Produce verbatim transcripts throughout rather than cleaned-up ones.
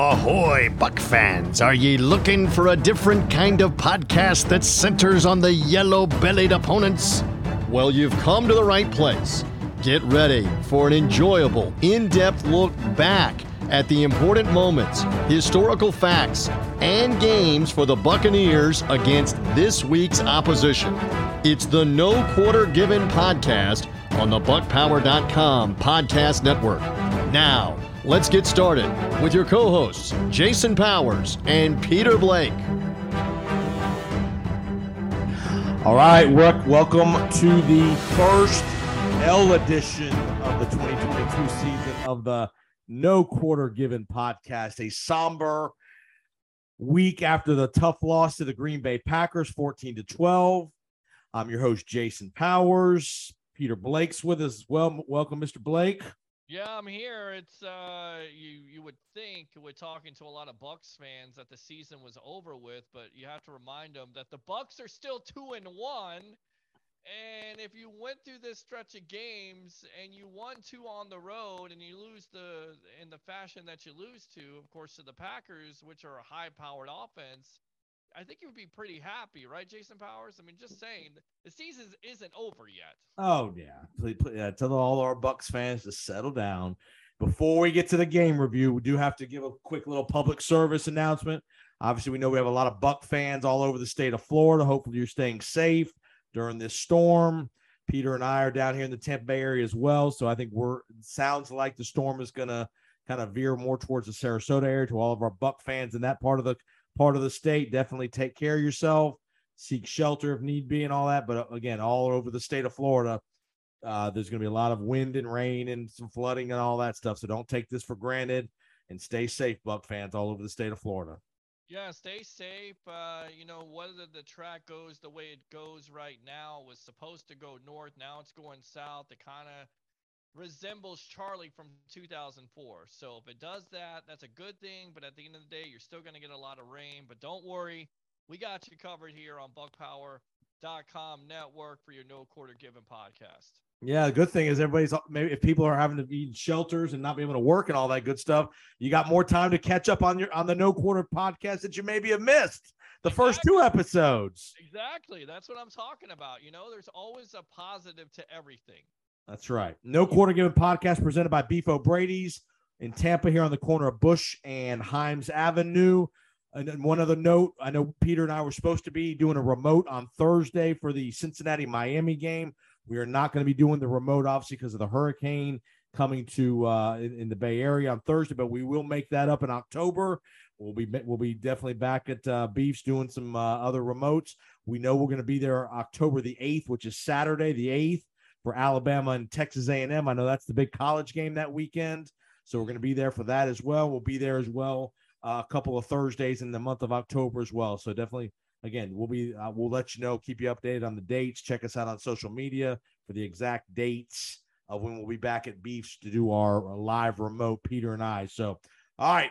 Ahoy, Buck fans! Are ye looking for a different kind of podcast that centers on the yellow-bellied opponents? Well, you've come to the right place. Get ready for an enjoyable, in-depth look back at the important moments, historical facts, and games for the Buccaneers against this week's opposition. It's the No Quarter Given podcast on the Buck Power dot com podcast network. Now, let's get started with your co-hosts, Jason Powers and Peter Blake. All right, welcome to the first L edition of the twenty twenty-two season of the No Quarter Given podcast. A somber week after the tough loss to the Green Bay Packers, fourteen to twelve. I'm your host, Jason Powers. Peter Blake's with us as well. Welcome, Mister Blake. Yeah, I'm here. It's uh, you. You would think we're talking to a lot of Bucks fans that the season was over with, but you have to remind them that the Bucks are still two and one. And if you went through this stretch of games and you won two on the road and you lose the in the fashion that you lose to, of course, to the Packers, which are a high-powered offense, I think you would be pretty happy, right, Jason Powers? I mean, just saying, the season isn't over yet. Oh, yeah. Please, please, uh, tell all our Bucks fans to settle down. Before we get to the game review, we do have to give a quick little public service announcement. Obviously, we know we have a lot of Buck fans all over the state of Florida. Hopefully, you're staying safe during this storm. Peter and I are down here in the Tampa Bay area as well, so I think we're it sounds like the storm is going to kind of veer more towards the Sarasota area. To all of our Buck fans in that part of the part of the state, definitely take care of yourself, seek shelter if need be and all that. But again, all over the state of Florida, uh, there's going to be a lot of wind and rain and some flooding and all that stuff. So don't take this for granted and stay safe, Buck fans all over the state of Florida. Yeah, stay safe. Uh, you know, whether the track goes the way it goes right now, was supposed to go north. Now it's going south. It kind of resembles Charlie from two thousand four. So if it does that, that's a good thing. But at the end of the day, you're still going to get a lot of rain. But don't worry. We got you covered here on Buck Power dot com network for your No Quarter Given podcast. Yeah, the good thing is everybody's maybe if people are having to be in shelters and not be able to work and all that good stuff, you got more time to catch up on your on the No Quarter podcast that you maybe have missed the exactly. first two episodes. Exactly. That's what I'm talking about. You know, there's always a positive to everything. That's right. No Quarter Given podcast presented by Beef O'Brady's in Tampa here on the corner of Bush and Himes Avenue. And then one other note, I know Peter and I were supposed to be doing a remote on Thursday for the Cincinnati-Miami game. We are not going to be doing the remote, obviously, because of the hurricane coming to uh, in, in the Bay Area on Thursday, but we will make that up in October. We'll be we'll be definitely back at uh, Beef's doing some uh, other remotes. We know we're going to be there October the eighth, which is Saturday the eighth, for Alabama and Texas A and M. I know that's the big college game that weekend, so we're going to be there for that as well. We'll be there as well uh, a couple of Thursdays in the month of October as well, so definitely – Again, we'll be uh, we'll let you know, keep you updated on the dates. Check us out on social media for the exact dates of when we'll be back at Beef's to do our live remote, Peter and I. So, all right,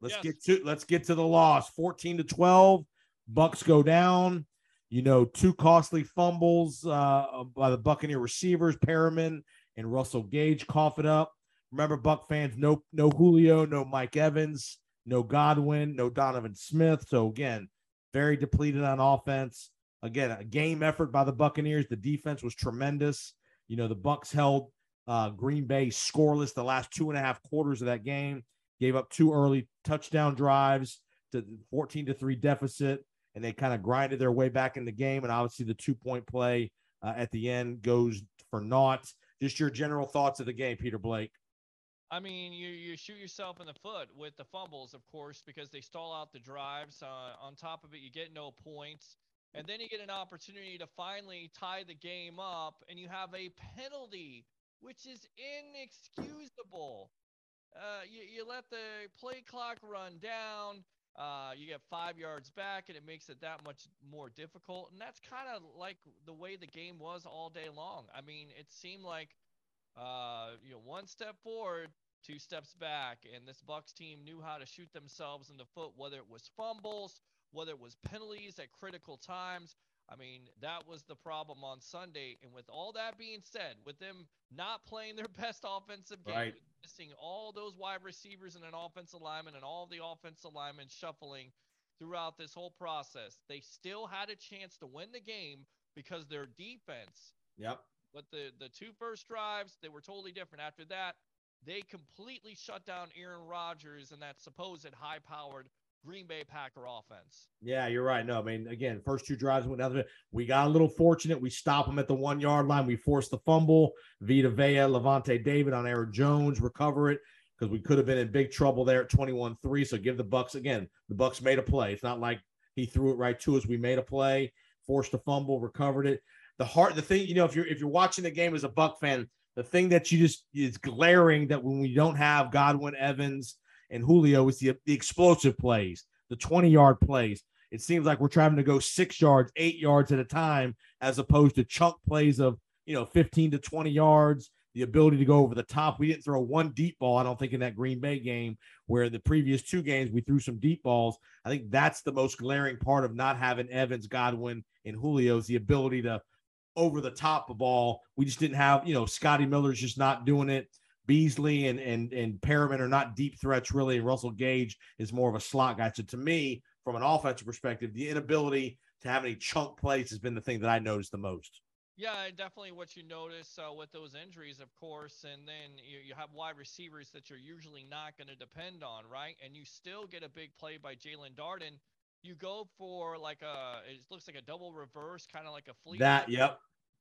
let's yes. get to let's get to the loss. fourteen to twelve, Bucks go down. You know, two costly fumbles uh, by the Buccaneer receivers, Perriman and Russell Gage, cough it up. Remember, Buck fans, no no Julio, no Mike Evans, no Godwin, no Donovan Smith. So again, very depleted on offense. Again, a game effort by the Buccaneers. The defense was tremendous. You know, the Bucs held uh, Green Bay scoreless the last two and a half quarters of that game, gave up two early touchdown drives to fourteen to three deficit, and they kind of grinded their way back in the game. And obviously the two-point play uh, at the end goes for naught. Just your general thoughts of the game, Peter Blake. I mean, you, you shoot yourself in the foot with the fumbles, of course, because they stall out the drives. Uh, on top of it, you get no points. And then you get an opportunity to finally tie the game up, and you have a penalty, which is inexcusable. Uh, you, you let the play clock run down. Uh, you get five yards back, and it makes it that much more difficult. And that's kind of like the way the game was all day long. I mean, it seemed like Uh, you know, one step forward, two steps back, and this Bucs team knew how to shoot themselves in the foot, whether it was fumbles, whether it was penalties at critical times. I mean, that was the problem on Sunday. And with all that being said, with them not playing their best offensive game, right, missing all those wide receivers and an offensive lineman and all the offensive linemen shuffling throughout this whole process, they still had a chance to win the game because their defense. Yep. But the, the two first drives, they were totally different. After that, they completely shut down Aaron Rodgers and that supposed high-powered Green Bay Packer offense. Yeah, you're right. No, I mean, again, first two drives went nothing. We got a little fortunate. We stopped them at the one-yard line. We forced the fumble. Vita Vea, Levante David on Aaron Jones, recover it, because we could have been in big trouble there at twenty-one three. So give the Bucs again. The Bucs made a play. It's not like he threw it right to us. We made a play, forced a fumble, recovered it. The heart, the thing, you know, if you're if you're watching the game as a Buc fan, the thing that you just is glaring that when we don't have Godwin, Evans, and Julio is the, the explosive plays, the twenty-yard plays. It seems like we're trying to go six yards, eight yards at a time, as opposed to chunk plays of, you know, fifteen to twenty yards, the ability to go over the top. We didn't throw one deep ball, I don't think, in that Green Bay game, where the previous two games we threw some deep balls. I think that's the most glaring part of not having Evans, Godwin, and Julio is the ability to over the top of all. We just didn't have, you know, Scotty Miller's just not doing it. Beasley and and and Perriman are not deep threats, really. And Russell Gage is more of a slot guy. So to me, from an offensive perspective, the inability to have any chunk plays has been the thing that I noticed the most. Yeah, definitely what you notice uh, with those injuries, of course, and then you, you have wide receivers that you're usually not going to depend on, right? And you still get a big play by Jalen Darden. You go for like a, it looks like a double reverse, kind of like a flea. That, yep.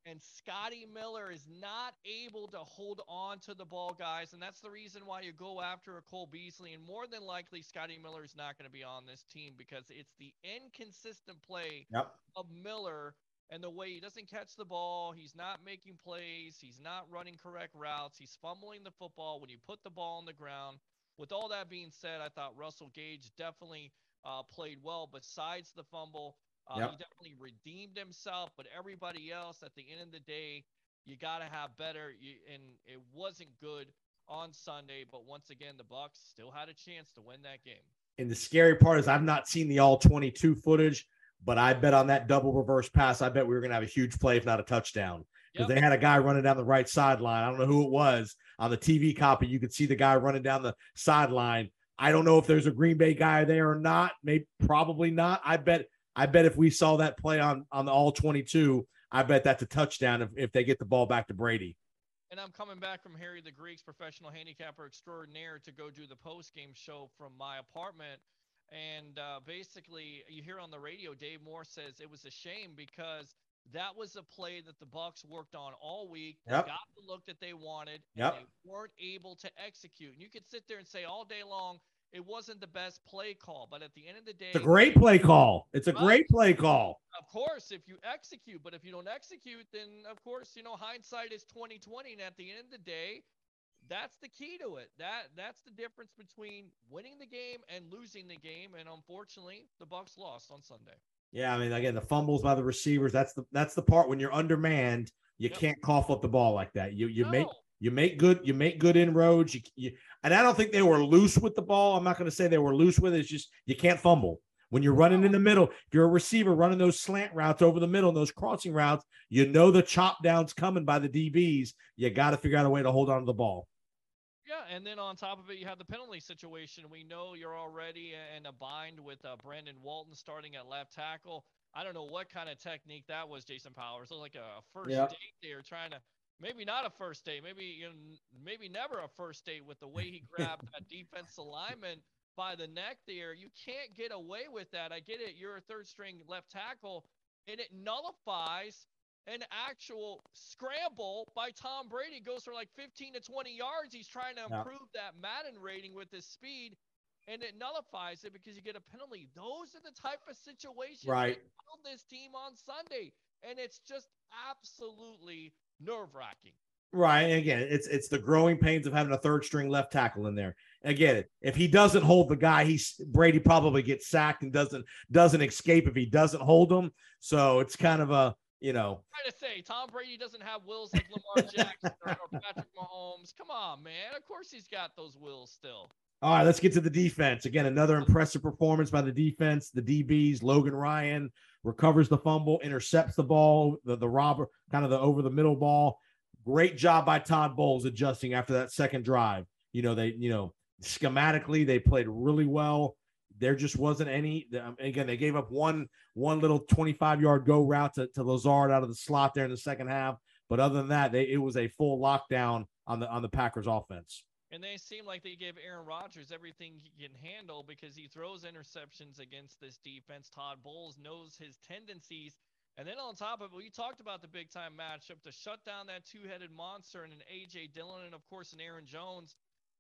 And Scotty Miller is not able to hold on to the ball, guys. And that's the reason why you go after a Cole Beasley. And more than likely, Scotty Miller is not going to be on this team because it's the inconsistent play, yep, of Miller and the way he doesn't catch the ball. He's not making plays. He's not running correct routes. He's fumbling the football when you put the ball on the ground. With all that being said, I thought Russell Gage definitely uh, played well besides the fumble. Uh, yep. He definitely redeemed himself, but everybody else at the end of the day, you got to have better. You, and it wasn't good on Sunday, but once again, the Bucs still had a chance to win that game. And the scary part is I've not seen the all twenty-two footage, but I bet on that double reverse pass, I bet we were going to have a huge play, if not a touchdown, because yep, they had a guy running down the right sideline. I don't know who it was. On the T V copy, you could see the guy running down the sideline. I don't know if there's a Green Bay guy there or not. Maybe, probably not. I bet I bet if we saw that play on, on the all twenty-two, I bet that's a touchdown if, if they get the ball back to Brady. And I'm coming back from Harry the Greek's professional handicapper extraordinaire to go do the post-game show from my apartment. And uh, basically, you hear on the radio, Dave Moore says it was a shame because that was a play that the Bucs worked on all week. They, yep, got the look that they wanted, and yep, they weren't able to execute. And you could sit there and say all day long, it wasn't the best play call, but at the end of the day, it's a great play call. It's a right. great play call. Of course, if you execute, but if you don't execute, then of course, you know, hindsight is twenty twenty. And at the end of the day, that's the key to it. That that's the difference between winning the game and losing the game. And unfortunately, the Bucs lost on Sunday. Yeah, I mean, again, the fumbles by the receivers. That's the that's the part when you're undermanned, you yep. can't cough up the ball like that. You you no. make. You make good, you make good inroads. You, you, and I don't think they were loose with the ball. I'm not going to say they were loose with it. It's just you can't fumble. When you're running in the middle, if you're a receiver running those slant routes over the middle, and those crossing routes, you know the chop down's coming by the D Bs. You got to figure out a way to hold on to the ball. Yeah, and then on top of it, you have the penalty situation. We know you're already in a bind with uh, Brandon Walton starting at left tackle. I don't know what kind of technique that was, Jason Powers. It was like a first yeah. date there trying to – Maybe not a first date. Maybe you know, maybe never a first date with the way he grabbed that defensive lineman by the neck there. You can't get away with that. I get it. You're a third-string left tackle, and it nullifies an actual scramble by Tom Brady. Goes for like fifteen to twenty yards. He's trying to improve yeah. that Madden rating with his speed, and it nullifies it because you get a penalty. Those are the type of situations right. that killed this team on Sunday, and it's just absolutely – nerve-wracking. Right. And again, it's it's the growing pains of having a third-string left tackle in there. Again, if he doesn't hold the guy, he's Brady probably gets sacked and doesn't doesn't escape if he doesn't hold him. So it's kind of a, you know. I'm trying to say Tom Brady doesn't have wills like Lamar Jackson or Patrick Mahomes. Come on, man. Of course he's got those wills still. All right, let's get to the defense. Again, another impressive performance by the defense. The D Bs, Logan Ryan recovers the fumble, intercepts the ball, the, the robber, kind of the over-the-middle ball. Great job by Todd Bowles adjusting after that second drive. You know, they, you know, schematically, they played really well. There just wasn't any. Again, they gave up one one little twenty-five-yard go route to, to Lazard out of the slot there in the second half. But other than that, they, it was a full lockdown on the on the Packers offense. And they seem like they give Aaron Rodgers everything he can handle because he throws interceptions against this defense. Todd Bowles knows his tendencies. And then on top of it, we talked about the big-time matchup to shut down that two-headed monster and an A J. Dillon and, of course, an Aaron Jones.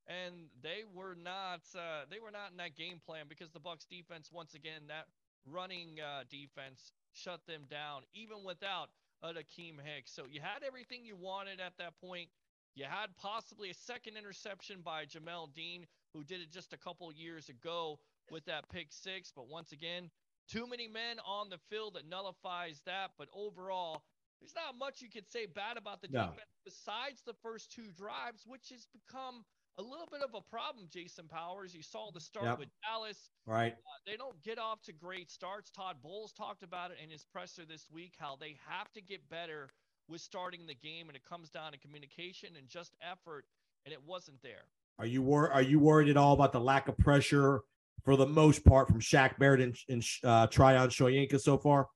And they were not uh, they were not in that game plan because the Bucs defense, once again, that running uh, defense shut them down, even without Akiem Hicks. So you had everything you wanted at that point. You had possibly a second interception by Jamel Dean, who did it just a couple years ago with that pick six. But once again, too many men on the field that nullifies that. But overall, there's not much you could say bad about the no. defense besides the first two drives, which has become a little bit of a problem, Jason Powers. You saw the start yep. with Dallas. Right. Uh, they don't get off to great starts. Todd Bowles talked about it in his presser this week, how they have to get better with starting the game, and it comes down to communication and just effort, and it wasn't there. Are you, wor- are you worried at all about the lack of pressure for the most part from Shaq Barrett and, and uh, Tryon-Shoyinka so far?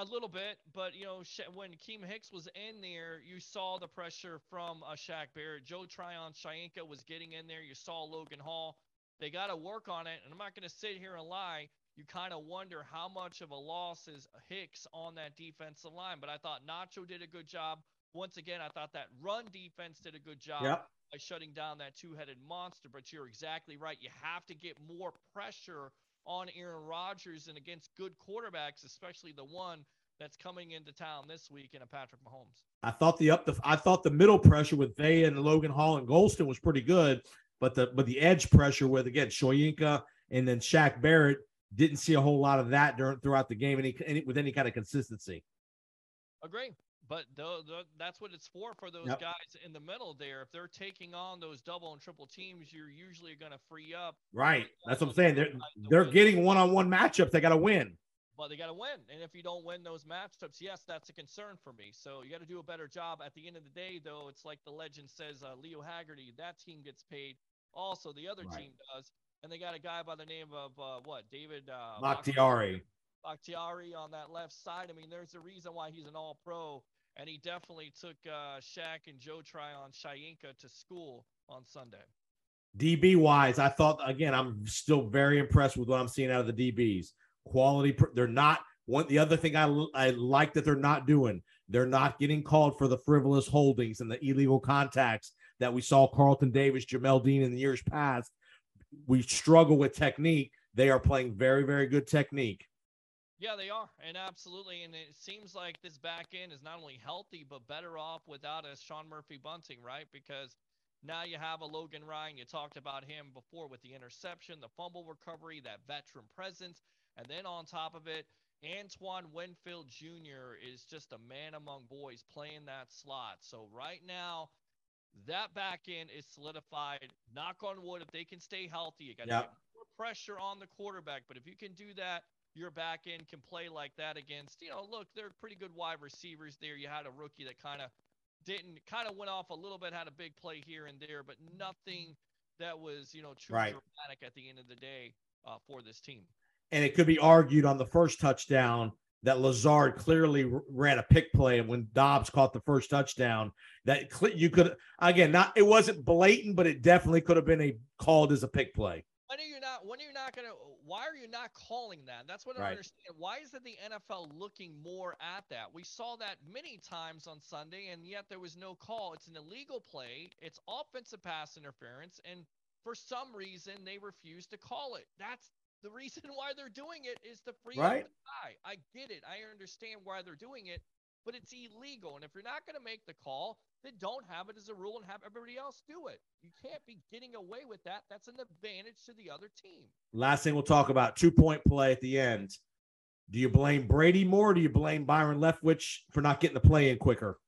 A little bit, but, you know, when Akiem Hicks was in there, you saw the pressure from uh, Shaq Barrett. Joe Tryon-Shoyinka was getting in there. You saw Logan Hall. They got to work on it, and I'm not going to sit here and lie. You kind of wonder how much of a loss is Hicks on that defensive line, but I thought Nacho did a good job. Once again, I thought that run defense did a good job yep. by shutting down that two-headed monster, but you're exactly right. You have to get more pressure on Aaron Rodgers and against good quarterbacks, especially the one that's coming into town this week in a Patrick Mahomes. I thought the up the I thought the middle pressure with Vea and Logan Hall and Golston was pretty good, but the but the edge pressure with again Shoyinka and then Shaq Barrett, didn't see a whole lot of that during throughout the game any, any with any kind of consistency. Agree, but the, the, that's what it's for for those yep. guys in the middle there. If they're taking on those double and triple teams, you're usually going to free up. Right, that's what I'm saying. They're they're win. getting one-on-one matchups. They got to win. But they got to win, and if you don't win those matchups, yes, that's a concern for me. So you got to do a better job. At the end of the day, though, it's like the legend says, uh, Leo Haggerty, that team gets paid. Also, the other right. team does. And they got a guy by the name of, uh, what, David? Uh, Bakhtiari. Bakhtiari on that left side. I mean, there's a reason why he's an all-pro, and he definitely took uh, Shaq and Joe Tryon-Shoyinka to school on Sunday. D B-wise, I thought, again, I'm still very impressed with what I'm seeing out of the D Bs. Quality, they're not – one. The other thing I, I like that they're not doing, they're not getting called for the frivolous holdings and the illegal contacts that we saw Carlton Davis, Jamel Dean in the years past. We struggle with technique. They are playing very, very good technique. Yeah, they are. And absolutely. And it seems like this back end is not only healthy, but better off without a Sean Murphy Bunting, right? Because now you have a Logan Ryan. You talked about him before with the interception, the fumble recovery, that veteran presence. And then on top of it, Antoine Winfield Junior is just a man among boys playing that slot. So right now, that back end is solidified. Knock on wood, if they can stay healthy, you got to yep. get more pressure on the quarterback. But if you can do that, your back end can play like that against, you know, look, they're pretty good wide receivers there. You had a rookie that kind of didn't, kind of went off a little bit, had a big play here and there, but nothing that was, you know, too right. dramatic at the end of the day uh, for this team. And it could be argued on the first touchdown that Lazard clearly ran a pick play, and when Dobbs caught the first touchdown, that you could again not it wasn't blatant, but it definitely could have been a called as a pick play. When are you not? When are you not going to? Why are you not calling that? That's what I right. understand. Why isn't the N F L looking more at that? We saw that many times on Sunday, and yet there was no call. It's an illegal play. It's offensive pass interference, and for some reason they refuse to call it. That's the reason why they're doing it is to free right. up the guy. I get it. I understand why they're doing it, but it's illegal. And if you're not going to make the call, then don't have it as a rule and have everybody else do it. You can't be getting away with that. That's an advantage to the other team. Last thing we'll talk about, two-point play at the end. Do you blame Brady more or do you blame Byron Leftwich for not getting the play in quicker?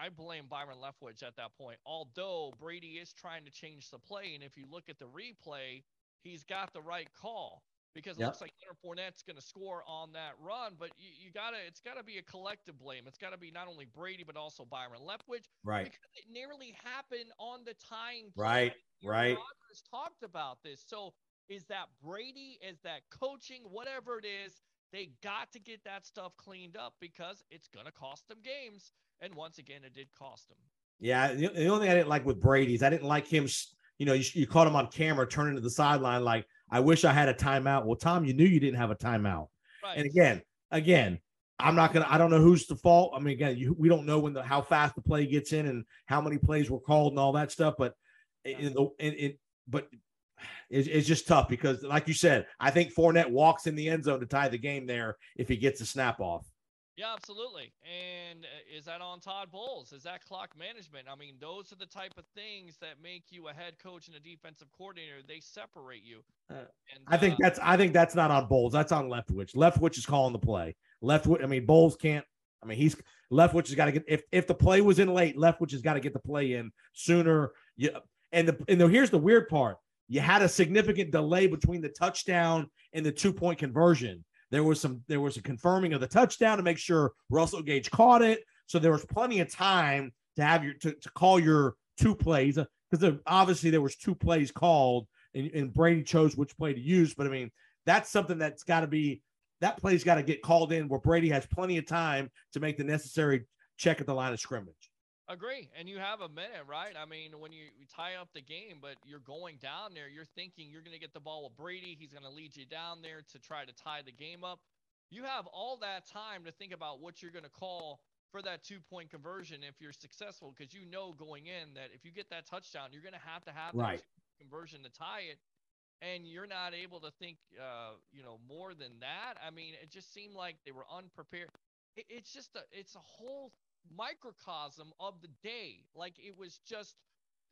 I, I blame Byron Leftwich at that point, although Brady is trying to change the play. And if you look at the replay, he's got the right call because it yep. looks like Leonard Fournette's going to score on that run. But you, you got to, it's got to be a collective blame. It's got to be not only Brady, but also Byron Leftwich. Right. Because it nearly happened on the tying play. Right. Right. Rodgers talked about this. So is that Brady? Is that coaching? Whatever it is, they got to get that stuff cleaned up because it's going to cost them games. And once again, it did cost him. Yeah, the only thing I didn't like with Brady is I didn't like him, you know, you, you caught him on camera turning to the sideline like, I wish I had a timeout. Well, Tom, you knew you didn't have a timeout. Right. And again, again, I'm not going to – I don't know who's the fault. I mean, again, you, we don't know when the how fast the play gets in and how many plays were called and all that stuff. But, yeah. it, it, it, but it, it's just tough because, like you said, I think Fournette walks in the end zone to tie the game there if he gets a snap off. Yeah, absolutely. And is that on Todd Bowles? Is that clock management? I mean, those are the type of things that make you a head coach and a defensive coordinator. They separate you. Uh, and, I think uh, that's I think that's not on Bowles. That's on Leftwich. Leftwich is calling the play. Leftwich. I mean, Bowles can't. I mean, he's Leftwich has got to get. If if the play was in late, Leftwich has got to get the play in sooner. You, and the and the, here's the weird part. You had a significant delay between the touchdown and the two point conversion. There was some, there was a confirming of the touchdown to make sure Russell Gage caught it. So there was plenty of time to have your, to, to call your two plays because obviously there was two plays called and, and Brady chose which play to use. But I mean, that's something that's got to be, that play's got to get called in where Brady has plenty of time to make the necessary check at the line of scrimmage. Agree. And you have a minute, right? I mean, when you, you tie up the game, but you're going down there, you're thinking you're going to get the ball with Brady. He's going to lead you down there to try to tie the game up. You have all that time to think about what you're going to call for that two-point conversion if you're successful because you know going in that if you get that touchdown, you're going to have to have that right. conversion to tie it, and you're not able to think uh, you know, more than that. I mean, it just seemed like they were unprepared. It, it's just a, it's a whole – microcosm of the day. Like it was just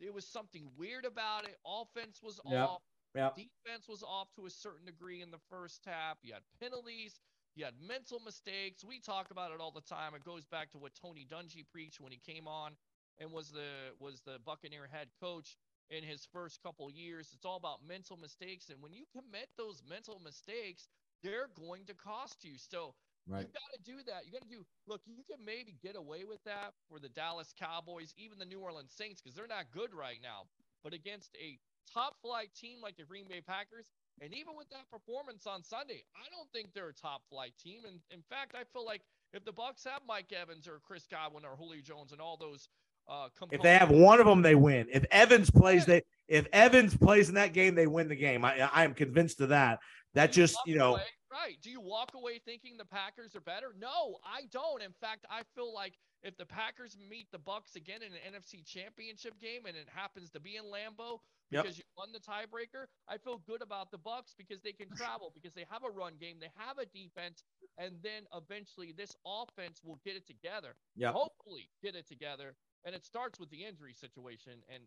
it was something weird about it. Offense was yep, off yep. Defense was off to a certain degree in the first half. You had penalties, you had mental mistakes. We talk about it all the time. It goes back to what Tony Dungy preached when he came on and was the was the Buccaneer head coach in his first couple years. It's all about mental mistakes, and when you commit those mental mistakes, they're going to cost you. So right. You got to do that. You got to do – look, you can maybe get away with that for the Dallas Cowboys, even the New Orleans Saints, because they're not good right now. But against a top-flight team like the Green Bay Packers, and even with that performance on Sunday, I don't think they're a top-flight team. And, in fact, I feel like if the Bucs have Mike Evans or Chris Godwin or Julio Jones and all those uh, – if they have one of them, they win. If Evans plays yeah. – if Evans plays in that game, they win the game. I, I am convinced of that. That you just, you know – Right. Do you walk away thinking the Packers are better? No, I don't. In fact, I feel like if the Packers meet the Bucs again in an N F C Championship game and it happens to be in Lambeau because yep. you won the tiebreaker, I feel good about the Bucs because they can travel, because they have a run game, they have a defense, and then eventually this offense will get it together. Yep. Hopefully get it together. And it starts with the injury situation. And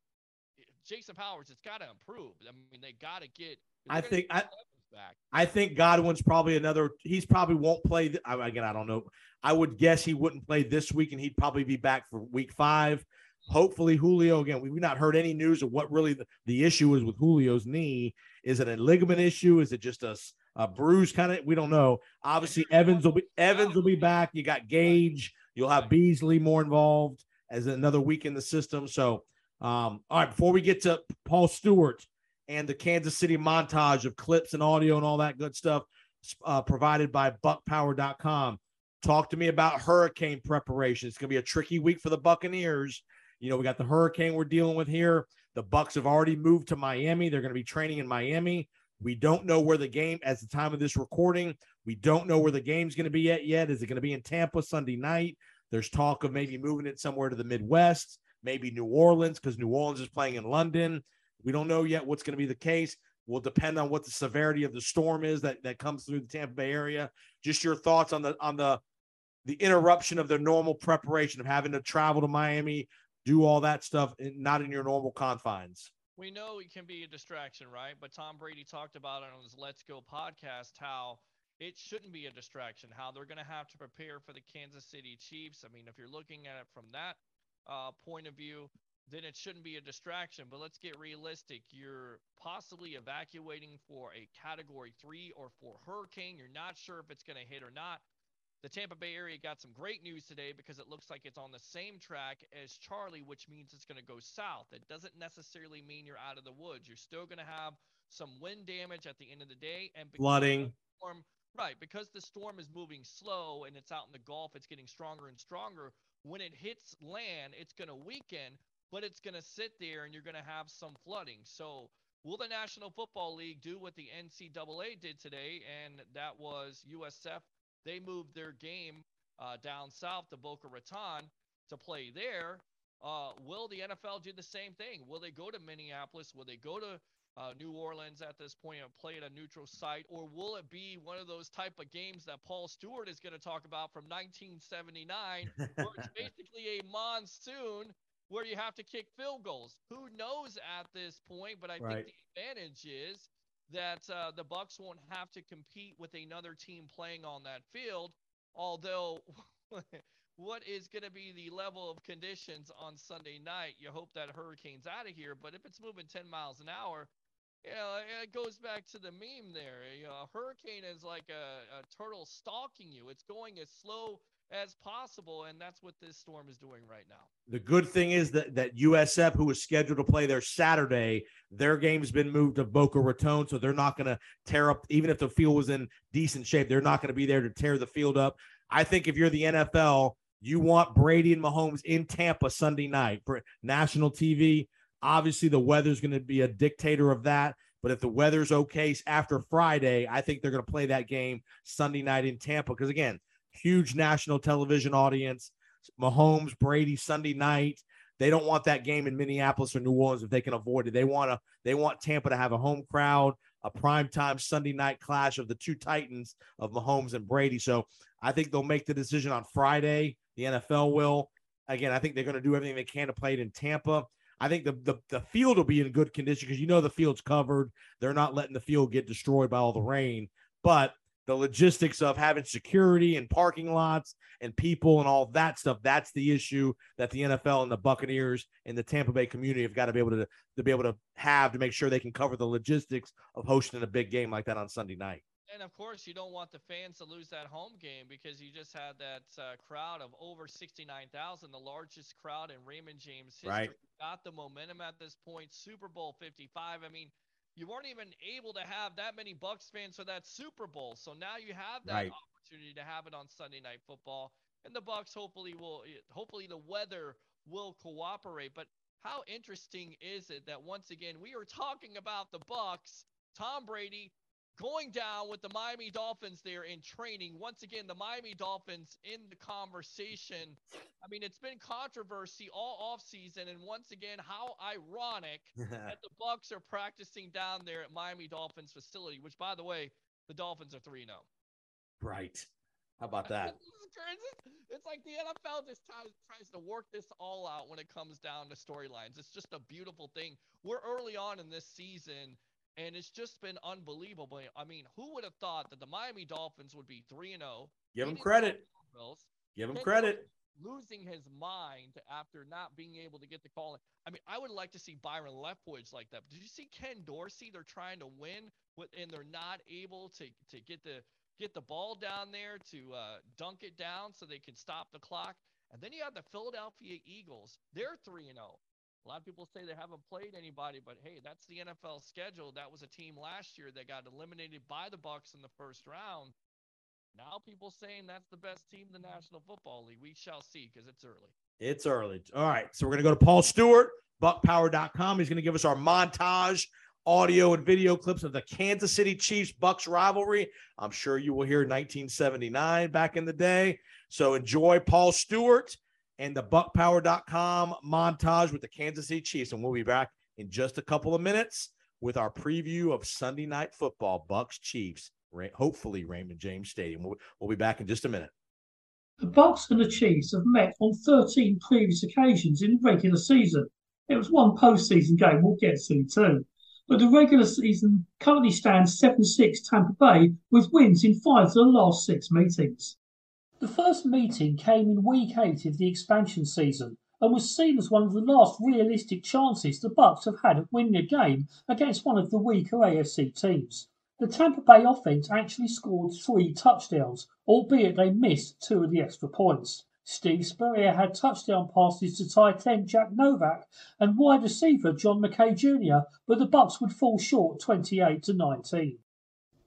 Jason Powers, it's got to improve. I mean, they got to get – I think – I. back. I think Godwin's probably another he's probably won't play th- I, again I don't know I would guess he wouldn't play this week and he'd probably be back for week five. Hopefully Julio, again, we've not heard any news of what really the, the issue is with Julio's knee. Is it a ligament issue? Is it just a, a bruise kind of? We don't know. Obviously Evans will be Evans will be back. You got Gage, you'll have Beasley more involved as another week in the system. So um all right, before we get to Paul Stewart and the Kansas City montage of clips and audio and all that good stuff uh, provided by Buck Power dot com. Talk to me about hurricane preparation. It's going to be a tricky week for the Buccaneers. You know, we got the hurricane we're dealing with here. The Bucs have already moved to Miami. They're going to be training in Miami. We don't know where the game, at the time of this recording, we don't know where the game's going to be at yet. Is it going to be in Tampa Sunday night? There's talk of maybe moving it somewhere to the Midwest, maybe New Orleans, because New Orleans is playing in London. We don't know yet what's going to be the case. Will depend on what the severity of the storm is that, that comes through the Tampa Bay area. Just your thoughts on the on the the interruption of their normal preparation of having to travel to Miami, do all that stuff, and not in your normal confines. We know it can be a distraction, right? But Tom Brady talked about it on his Let's Go podcast how it shouldn't be a distraction, how they're going to have to prepare for the Kansas City Chiefs. I mean, if you're looking at it from that uh, point of view, then it shouldn't be a distraction. But let's get realistic. You're possibly evacuating for a Category three or four hurricane. You're not sure if it's going to hit or not. The Tampa Bay area got some great news today because it looks like it's on the same track as Charlie, which means it's going to go south. It doesn't necessarily mean you're out of the woods. You're still going to have some wind damage at the end of the day. And flooding. Storm, right, because the storm is moving slow and it's out in the Gulf, it's getting stronger and stronger. When it hits land, it's going to weaken, but it's going to sit there and you're going to have some flooding. So will the National Football League do what the N C double A did today? And that was U S F. They moved their game uh, down south to Boca Raton to play there. Uh, will the N F L do the same thing? Will they go to Minneapolis? Will they go to uh, New Orleans at this point and play at a neutral site? Or will it be one of those type of games that Paul Stewart is going to talk about from nineteen seventy-nine, where it's basically a monsoon where you have to kick field goals? Who knows at this point? But I right. think the advantage is that uh, the Bucs won't have to compete with another team playing on that field, although what is going to be the level of conditions on Sunday night? You hope that hurricane's out of here, but if it's moving ten miles an hour, you know, it goes back to the meme there. You know, a hurricane is like a, a turtle stalking you. It's going as slow as possible, and that's what this storm is doing right now. The good thing is that, that U S F, who was scheduled to play there Saturday, their game's been moved to Boca Raton, so they're not going to tear up, even if the field was in decent shape, they're not going to be there to tear the field up. I think if you're the N F L, you want Brady and Mahomes in Tampa Sunday night for national T V. Obviously, the weather's going to be a dictator of that, but if the weather's okay after Friday, I think they're going to play that game Sunday night in Tampa because, again, huge national television audience. Mahomes, Brady, Sunday night. They don't want that game in Minneapolis or New Orleans if they can avoid it. They want to. They want Tampa to have a home crowd, a primetime Sunday night clash of the two titans of Mahomes and Brady. So I think they'll make the decision on Friday. The N F L will. Again, I think they're going to do everything they can to play it in Tampa. I think the the, the field will be in good condition because you know the field's covered. They're not letting the field get destroyed by all the rain. But the logistics of having security and parking lots and people and all that stuff, that's the issue that the N F L and the Buccaneers and the Tampa Bay community have got to be able to, to be able to have to make sure they can cover the logistics of hosting a big game like that on Sunday night. And, of course, you don't want the fans to lose that home game because you just had that uh, crowd of over sixty-nine thousand, the largest crowd in Raymond James history. Right. Got the momentum at this point, Super Bowl fifty-five. I mean, you weren't even able to have that many Bucs fans for that Super Bowl. So now you have that right. opportunity to have it on Sunday Night Football. And the Bucs hopefully will – hopefully the weather will cooperate. But how interesting is it that, once again, we are talking about the Bucs, Tom Brady, going down with the Miami Dolphins there in training. Once again, the Miami Dolphins in the conversation. I mean, it's been controversy all offseason, and once again, how ironic that the Bucs are practicing down there at Miami Dolphins facility, which, by the way, the Dolphins are three and oh. Right. How about that? It's like the N F L just tries to work this all out when it comes down to storylines. It's just a beautiful thing. We're early on in this season, and it's just been unbelievable. I mean, who would have thought that the Miami Dolphins would be three and oh? Give them credit. Give them credit. Losing his mind after not being able to get the call. I mean, I would like to see Byron Leftwich like that. Did you see Ken Dorsey? They're trying to win, with, and they're not able to to get the get the ball down there to uh, dunk it down so they can stop the clock. And then you have the Philadelphia Eagles. They're three and oh. A lot of people say they haven't played anybody, but hey, that's the N F L schedule. That was a team last year that got eliminated by the Bucs in the first round. Now people saying that's the best team in the National Football League. We shall see because it's early. It's early. All right, so we're going to go to Paul Stewart, Buck Power dot com. He's going to give us our montage audio and video clips of the Kansas City Chiefs-Bucs rivalry. I'm sure you will hear nineteen seventy-nine back in the day. So enjoy Paul Stewart and the Buck Power dot com montage with the Kansas City Chiefs. And we'll be back in just a couple of minutes with our preview of Sunday Night Football, Bucs Chiefs, hopefully Raymond James Stadium. We'll, we'll be back in just a minute. The Bucs and the Chiefs have met on thirteen previous occasions in the regular season. It was one postseason game we'll get to too. But the regular season currently stands seven six Tampa Bay with wins in five of the last six meetings. The first meeting came in week eight of the expansion season and was seen as one of the last realistic chances the Bucs have had at winning a game against one of the weaker A F C teams. The Tampa Bay offense actually scored three touchdowns, albeit they missed two of the extra points. Steve Spurrier had touchdown passes to tight end Jack Novak and wide receiver John McKay Junior, but the Bucs would fall short twenty-eight to nineteen.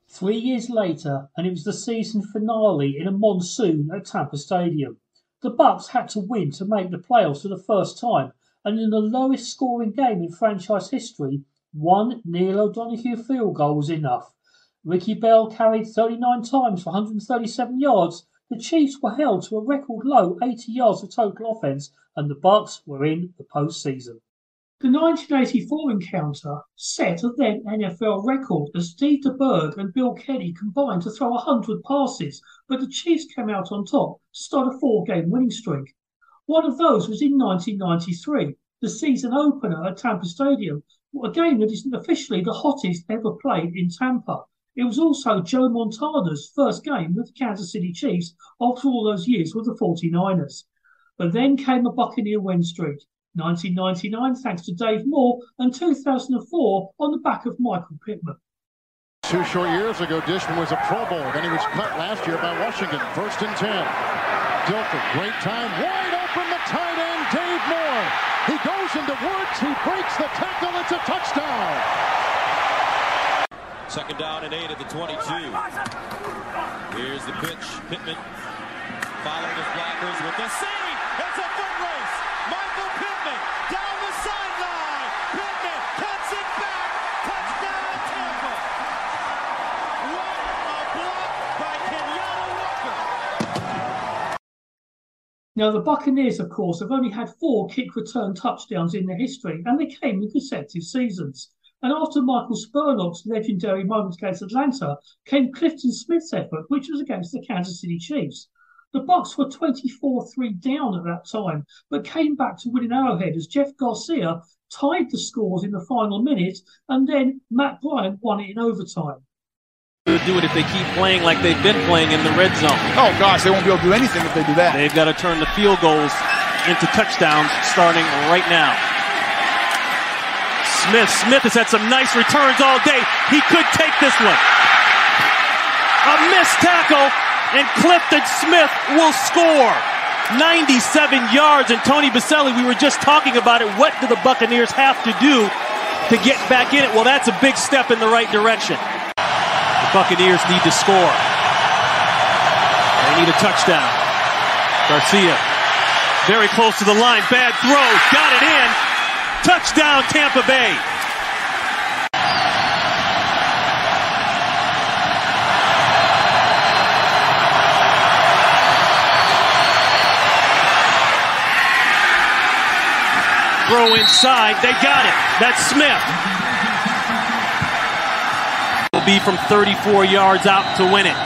Three years later, and it was the season finale in a monsoon at Tampa Stadium. The Bucs had to win to make the playoffs for the first time, and in the lowest scoring game in franchise history, one Neil O'Donoghue field goal was enough. Ricky Bell carried thirty-nine times for one hundred thirty-seven yards. The Chiefs were held to a record low eighty yards of total offense, and the Bucs were in the postseason. The nineteen eighty-four encounter set a then N F L record as Steve DeBerg and Bill Kelly combined to throw one hundred passes, but the Chiefs came out on top to start a four-game winning streak. One of those was in nineteen ninety-three, the season opener at Tampa Stadium, a game that is officially the hottest ever played in Tampa. It was also Joe Montana's first game with the Kansas City Chiefs after all those years with the forty-niners. But then came a Buccaneer win streak, nineteen ninety-nine thanks to Dave Moore, and two thousand four on the back of Michael Pittman. Two short years ago, Dishman was a Pro Bowl, then he was cut last year by Washington, first and ten. Dilfer, great time, wide open the tight end, Dave Moore. He goes into Woods, he breaks the tackle, it's a touchdown. Second down and eight at the twenty-two. Here's the pitch. Pittman following his blockers with the save. It's a foot race. Michael Pittman down the sideline. Pittman cuts it back. Touchdown Tampa. What a block by Kenyatta Walker. Now the Buccaneers, of course, have only had four kick return touchdowns in their history, and they came in consecutive seasons. And after Michael Spurlock's legendary moment against Atlanta came Clifton Smith's effort, which was against the Kansas City Chiefs. The Bucs were twenty-four three down at that time, but came back to win in Arrowhead as Jeff Garcia tied the scores in the final minute, and then Matt Bryant won it in overtime. They'll do it if they keep playing like they've been playing in the red zone. Oh gosh, they won't be able to do anything if they do that. They've got to turn the field goals into touchdowns starting right now. Smith, Smith has had some nice returns all day. He could take this one. A missed tackle, and Clifton Smith will score. ninety-seven yards, and Tony Baselli, we were just talking about it. What do the Buccaneers have to do to get back in it? Well, that's a big step in the right direction. The Buccaneers need to score. They need a touchdown. Garcia, very close to the line. Bad throw, got it in. Touchdown, Tampa Bay. Throw inside. They got it. That's Smith. Will be from thirty-four yards out to win it.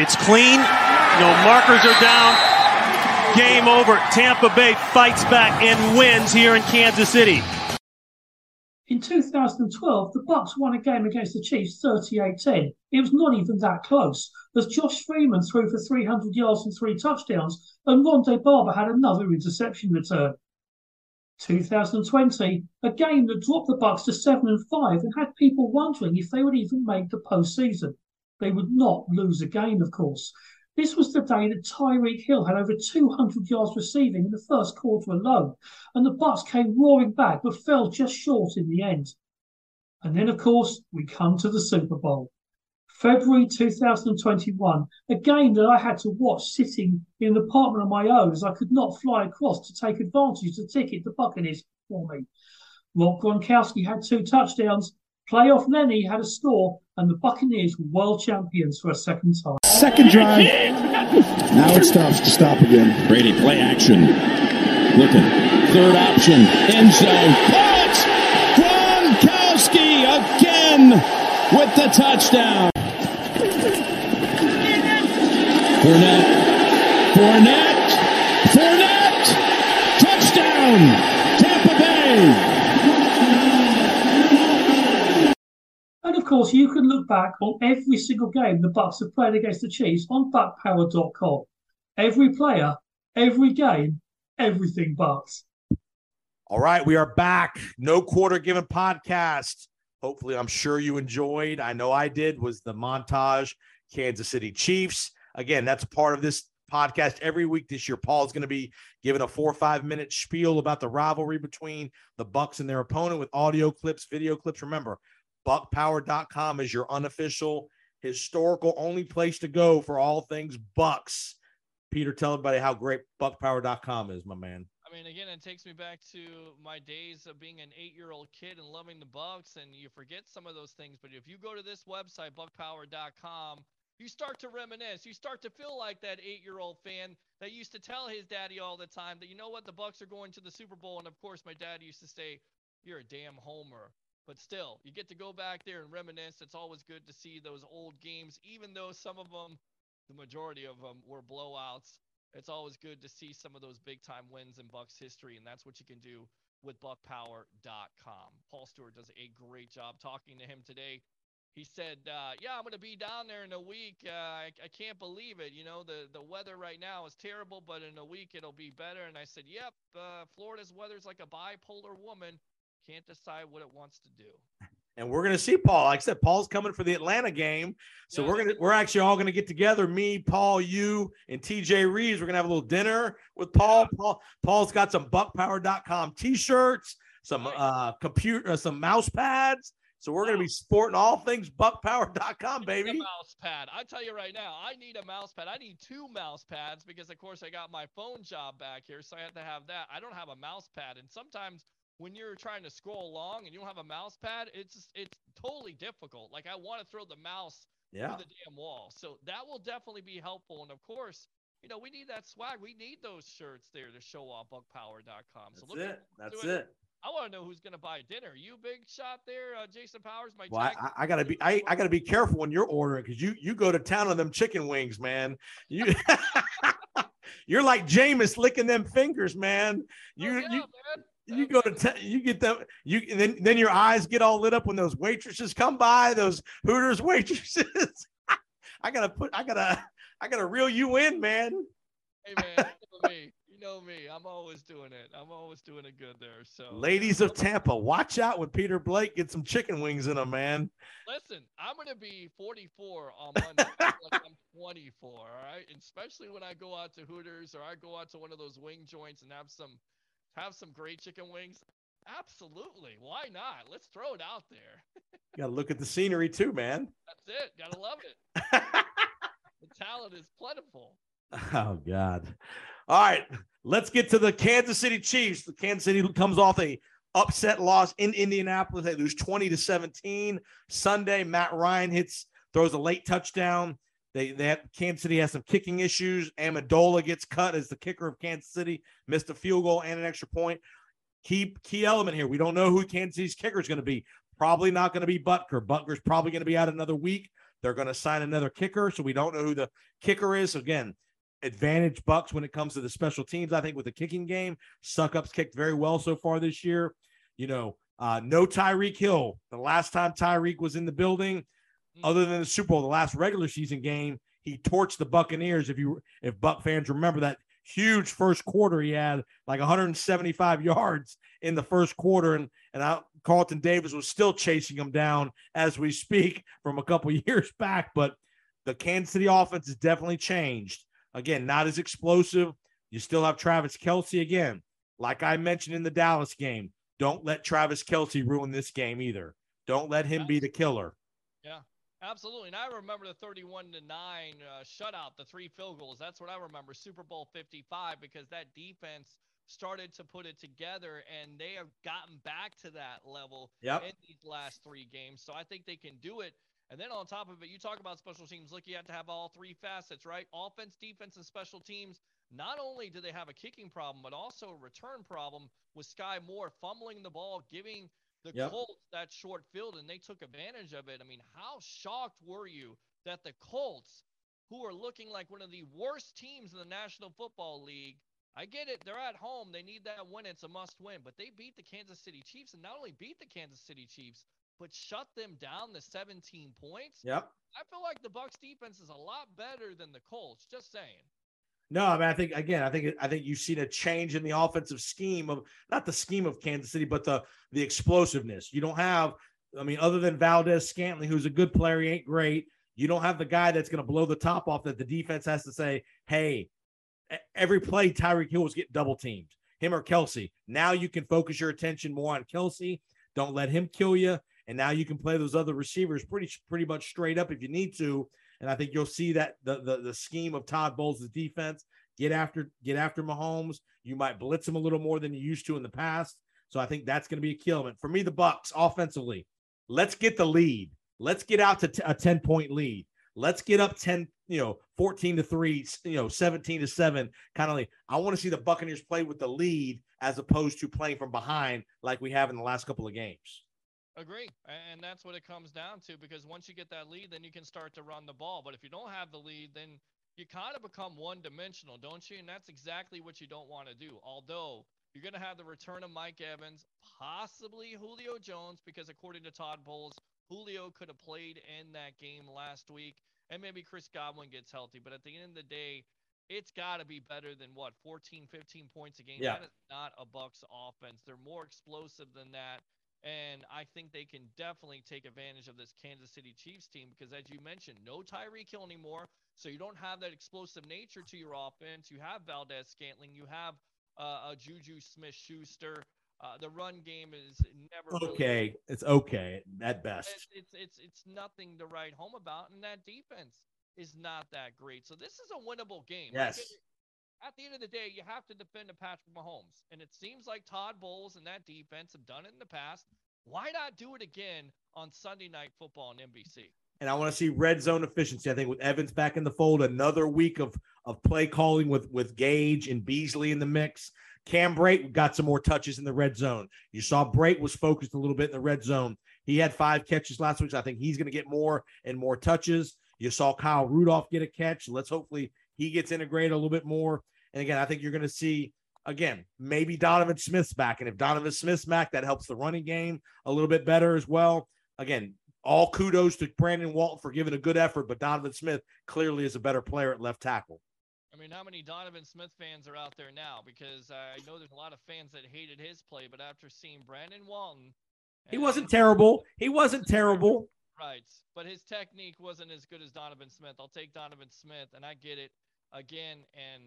It's clean. No markers are down. Game over. Tampa Bay fights back and wins here in Kansas City. In two thousand twelve, the Bucs won a game against the Chiefs thirty-eight ten. It was not even that close, as Josh Freeman threw for three hundred yards and three touchdowns, and Rondé Barber had another interception return. two thousand twenty, a game that dropped the Bucs to seven and five and had people wondering if they would even make the postseason. They would not lose a game, of course. This was the day that Tyreek Hill had over two hundred yards receiving in the first quarter alone, and the Bucs came roaring back but fell just short in the end. And then, of course, we come to the Super Bowl. February two thousand twenty-one, a game that I had to watch sitting in an apartment of my own as I could not fly across to take advantage of the ticket the Buccaneers for me. Rob Gronkowski had two touchdowns, Playoff Lenny had a score, and the Buccaneers were world champions for a second time. Second drive. Now it stops to stop again. Brady, play action. Looking. Third option. End zone. Caught! Gronkowski again with the touchdown. Fournette. Fournette. Fournette. Touchdown. Tampa Bay. course, you can look back on every single game the Bucs have played against the Chiefs on Buck Power dot com. Every player, every game, everything Bucs. All right, we are back. No Quarter Given podcast. Hopefully, I'm sure you enjoyed. I know I did, was the montage, Kansas City Chiefs. Again, that's part of this podcast every week this year. Paul's going to be giving a four or five minute spiel about the rivalry between the Bucs and their opponent with audio clips, video clips. Remember, Buck Power dot com is your unofficial, historical, only place to go for all things Bucs. Peter, tell everybody how great Buck Power dot com is, my man. I mean, again, it takes me back to my days of being an eight-year-old kid and loving the Bucs, and you forget some of those things. But if you go to this website, Buck Power dot com, you start to reminisce. You start to feel like that eight-year-old fan that used to tell his daddy all the time that, you know what, the Bucs are going to the Super Bowl. And, of course, my dad used to say, you're a damn homer. But still, you get to go back there and reminisce. It's always good to see those old games, even though some of them, the majority of them, were blowouts. It's always good to see some of those big-time wins in Bucs history, and that's what you can do with Buck Power dot com. Paul Stewart does a great job talking to him today. He said, uh, yeah, I'm going to be down there in a week. Uh, I, I can't believe it. You know, the, the weather right now is terrible, but in a week it'll be better. And I said, yep, uh, Florida's weather's like a bipolar woman. Can't decide what it wants to do. And we're going to see Paul. Like I said, Paul's coming for the Atlanta game. So yeah, we're going to, we're actually all going to get together. Me, Paul, you, and T J Reeves. We're going to have a little dinner with Paul. Yeah. Paul Paul's got some Buck Power dot com t-shirts, some nice. uh, computer, uh, some mouse pads. So we're wow. going to be sporting all things Buck Power dot com, baby. I need a mouse pad. I tell you right now, I need a mouse pad. I need two mouse pads because, of course, I got my phone job back here, so I have to have that. I don't have a mouse pad, and sometimes when you're trying to scroll along and you don't have a mouse pad, it's it's totally difficult. Like, I want to throw the mouse yeah. through the damn wall. So that will definitely be helpful. And, of course, you know, we need that swag. We need those shirts there to show off Buck Power dot com. So look it. That's it. it. I want to know who's going to buy dinner. You big shot there, uh, Jason Powers. My well, I, I gotta be, I, I gotta be careful when you're ordering because you you go to town on them chicken wings, man. You you're like Jameis licking them fingers, man. You oh, yeah, you man. you go to t- you get them you and then then your eyes get all lit up when those waitresses come by, those Hooters waitresses. I gotta put, I gotta, I gotta reel you in, man. Hey man, look at me. Know me, I'm always doing it. I'm always doing it good there. So, ladies of Tampa, watch out with Peter Blake. Get some chicken wings in them, man. Listen, I'm gonna be forty-four on Monday. Like I'm twenty-four, all right. Especially when I go out to Hooters or I go out to one of those wing joints and have some, have some great chicken wings. Absolutely, why not? Let's throw it out there. You gotta look at the scenery too, man. That's it. Gotta love it. The talent is plentiful. Oh God. All right, let's get to the Kansas City Chiefs. The Kansas City comes off a upset loss in Indianapolis. They lose twenty to seventeen Sunday. Matt Ryan hits, throws a late touchdown. They, they have, Kansas City has some kicking issues. Amendola gets cut as the kicker of Kansas City, missed a field goal and an extra point. Key, key element here. We don't know who Kansas City's kicker is going to be. Probably not going to be Butker. Butker's probably going to be out another week. They're going to sign another kicker, so we don't know who the kicker is. So again, advantage Bucs when it comes to the special teams. I think with the kicking game, suck-ups kicked very well so far this year. You know, uh, no Tyreek Hill. The last time Tyreek was in the building, mm-hmm. other than the Super Bowl, the last regular season game, he torched the Buccaneers. If you, if Buc fans remember that huge first quarter, he had like one hundred seventy-five yards in the first quarter, and and I, Carlton Davis was still chasing him down as we speak from a couple years back. But the Kansas City offense has definitely changed. Again, not as explosive. You still have Travis Kelce again. Like I mentioned in the Dallas game, don't let Travis Kelce ruin this game either. Don't let him be the killer. Yeah, absolutely. And I remember the thirty-one to nine uh, shutout, the three field goals. That's what I remember, Super Bowl fifty-five, because that defense started to put it together, and they have gotten back to that level yep. in these last three games. So I think they can do it. And then on top of it, you talk about special teams. Look, you have to have all three facets, right? Offense, defense, and special teams. Not only do they have a kicking problem, but also a return problem with Sky Moore fumbling the ball, giving the yep. Colts that short field, and they took advantage of it. I mean, how shocked were you that the Colts, who are looking like one of the worst teams in the National Football League, I get it, they're at home, they need that win, it's a must win, but they beat the Kansas City Chiefs, and not only beat the Kansas City Chiefs, but shut them down to seventeen points. Yep. I feel like the Bucs defense is a lot better than the Colts. Just saying. No, I mean, I think again, I think I think you've seen a change in the offensive scheme of not the scheme of Kansas City, but the the explosiveness. You don't have, I mean, other than Valdez-Scantling, who's a good player, he ain't great. You don't have the guy that's going to blow the top off that the defense has to say, hey, every play Tyreek Hill was getting double teamed, him or Kelsey. Now you can focus your attention more on Kelsey. Don't let him kill you. And now you can play those other receivers pretty pretty much straight up if you need to. And I think you'll see that the the, the scheme of Todd Bowles' defense, get after get after Mahomes. You might blitz him a little more than you used to in the past. So I think that's going to be a kill. And for me, the Bucs offensively, let's get the lead. Let's get out to t- a ten-point lead. Let's get up ten, you know, fourteen to three, you know, seventeen to seven. Kind of like, I want to see the Buccaneers play with the lead as opposed to playing from behind like we have in the last couple of games. Agree. And that's what it comes down to, because once you get that lead, then you can start to run the ball. But if you don't have the lead, then you kind of become one-dimensional, don't you? And that's exactly what you don't want to do. Although you're going to have the return of Mike Evans, possibly Julio Jones, because according to Todd Bowles, Julio could have played in that game last week, and maybe Chris Godwin gets healthy. But at the end of the day, it's got to be better than, what, fourteen, fifteen points a game? Yeah. That is not a Bucs offense. They're more explosive than that, and I think they can definitely take advantage of this Kansas City Chiefs team because, as you mentioned, no Tyreek Hill anymore, so you don't have that explosive nature to your offense. You have Valdez-Scantling. You have uh, a Juju Smith-Schuster. Uh, the run game is never okay. Really, it's okay at best. It's, it's it's it's nothing to write home about, and that defense is not that great. So this is a winnable game. Yes. At the end of the day, you have to defend a Patrick Mahomes, and it seems like Todd Bowles and that defense have done it in the past. Why not do it again on Sunday Night Football on N B C? And I want to see red zone efficiency. I think with Evans back in the fold, another week of of play calling with with Gage and Beasley in the mix. Cam Brate got some more touches in the red zone. You saw Brate was focused a little bit in the red zone. He had five catches last week, so I think he's going to get more and more touches. You saw Kyle Rudolph get a catch. Let's hopefully he gets integrated a little bit more. And again, I think you're going to see, again, maybe Donovan Smith's back. And if Donovan Smith's back, that helps the running game a little bit better as well. Again, all kudos to Brandon Walton for giving a good effort, but Donovan Smith clearly is a better player at left tackle. I mean, how many Donovan Smith fans are out there now? Because I know there's a lot of fans that hated his play, but after seeing Brandon Walton. He wasn't terrible. He wasn't terrible. Right. But his technique wasn't as good as Donovan Smith. I'll take Donovan Smith, and I get it again. And,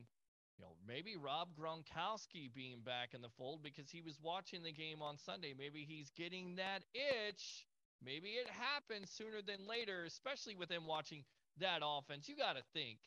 you know, maybe Rob Gronkowski being back in the fold because he was watching the game on Sunday. Maybe he's getting that itch. Maybe it happens sooner than later, especially with him watching that offense. You got to think.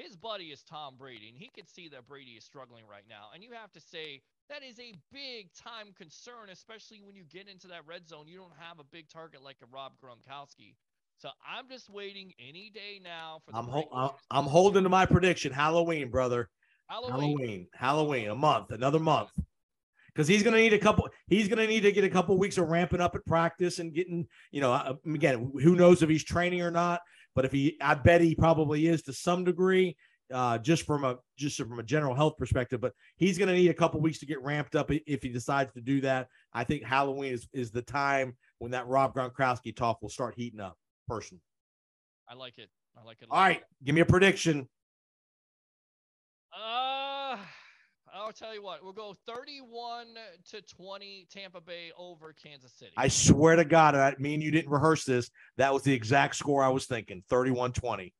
His buddy is Tom Brady, and he can see that Brady is struggling right now. And you have to say that is a big-time concern, especially when you get into that red zone. You don't have a big target like a Rob Gronkowski. So I'm just waiting any day now. For the I'm ho- I'm, I'm holding to my prediction. Halloween, brother. Halloween. Halloween. Halloween. A month. Another month. Because he's going to need a couple. He's going to need to get a couple weeks of ramping up at practice and getting, you know, again, who knows if he's training or not. But if he, I bet he probably is to some degree, uh, just from a just from a general health perspective. But he's going to need a couple weeks to get ramped up if he decides to do that. I think Halloween is, is the time when that Rob Gronkowski talk will start heating up. Personally, I like it. I like it. All right, give me a prediction. Uh, I'll tell you what. We'll go thirty-one to twenty, Tampa Bay over Kansas City. I swear to God, I mean, you didn't rehearse this. That was the exact score I was thinking, thirty-one twenty.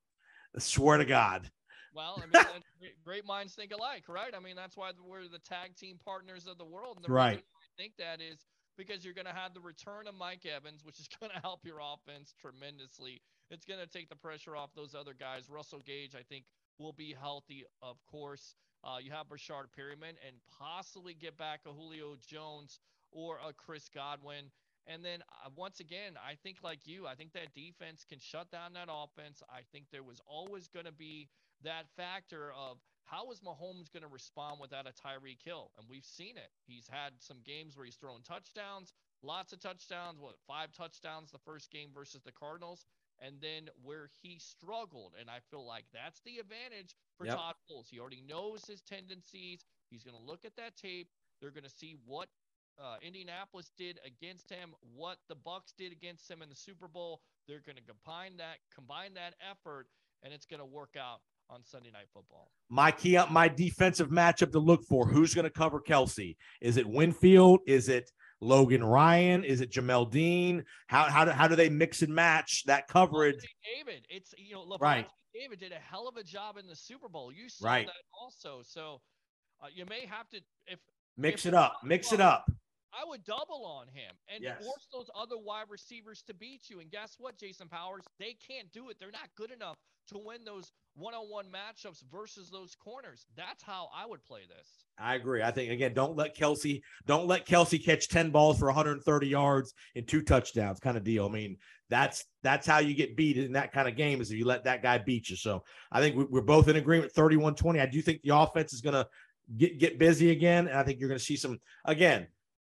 I swear to God. Well, I mean, great minds think alike, right? I mean, that's why we're the tag team partners of the world. And the right. reason I think that is because you're going to have the return of Mike Evans, which is going to help your offense tremendously. It's going to take the pressure off those other guys. Russell Gage, I think, will be healthy, of course. Uh, you have Rashard Perriman and possibly get back a Julio Jones or a Chris Godwin. And then, uh, once again, I think like you, I think that defense can shut down that offense. I think there was always going to be that factor of how is Mahomes going to respond without a Tyreek Hill? And we've seen it. He's had some games where he's thrown touchdowns, lots of touchdowns, what, five touchdowns the first game versus the Cardinals. And then where he struggled, and I feel like that's the advantage for yep. Todd Bowles. He already knows his tendencies. He's going to look at that tape. They're going to see what Uh, Indianapolis did against him, what the Bucs did against him in the Super Bowl. They're going to combine that, combine that effort, and it's going to work out on Sunday Night Football. My key up, my defensive matchup to look for. Who's going to cover Kelsey? Is it Winfield? Is it Logan Ryan? Is it Jamel Dean? How how do, how do they mix and match that coverage? David, it's you know, LeBron right. David did a hell of a job in the Super Bowl. You saw right. that also, so uh, you may have to if mix if it up, mix it up. I would double on him and yes. force those other wide receivers to beat you. And guess what, Jason Powers? They can't do it. They're not good enough to win those one-on-one matchups versus those corners. That's how I would play this. I agree. I think, again, don't let Kelsey don't let Kelsey catch ten balls for one hundred thirty yards and two touchdowns kind of deal. I mean, that's that's how you get beat in that kind of game, is if you let that guy beat you. So I think we're both in agreement, thirty-one twenty. I do think the offense is going to get get busy again, and I think you're going to see some, again,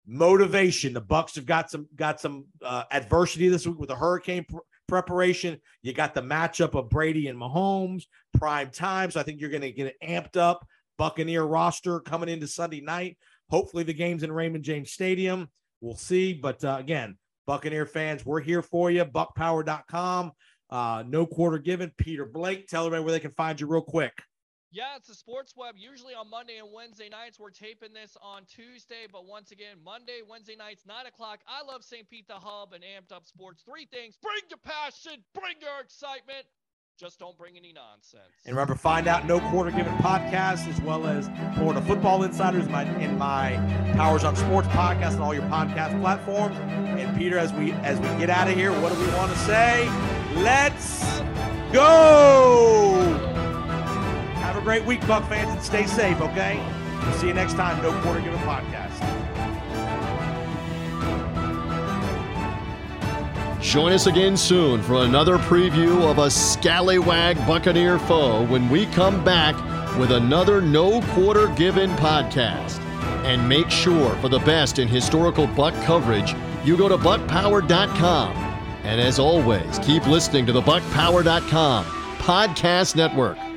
motivation. The Bucs have got some got some uh, adversity this week with the hurricane pr- preparation. You got the matchup of Brady and Mahomes, prime time. So I think you're going to get an amped up Buccaneer roster coming into Sunday night. Hopefully the game's in Raymond James Stadium. We'll see. But uh, again, Buccaneer fans, we're here for you. Buck Power dot com. Uh, no quarter given. Peter Blake, tell everybody where they can find you real quick. Yeah, it's the Sports Web. Usually on Monday and Wednesday nights. We're taping this on Tuesday, but once again, Monday, Wednesday nights, nine o'clock. I love Saint Pete the Hub and Amped Up Sports. Three things. Bring your passion. Bring your excitement. Just don't bring any nonsense. And remember, find out No Quarter Given podcast, as well as Florida Football Insiders my, and my Powers on Sports podcast and all your podcast platforms. And, Peter, as we as we get out of here, what do we want to say? Let's go! Have a great week, Buck fans, and stay safe, okay? We'll see you next time, No Quarter Given Podcast. Join us again soon for another preview of a scallywag Buccaneer foe when we come back with another No Quarter Given Podcast. And make sure, for the best in historical Buck coverage, you go to Buck Power dot com. And as always, keep listening to the Buck Power dot com Podcast Network.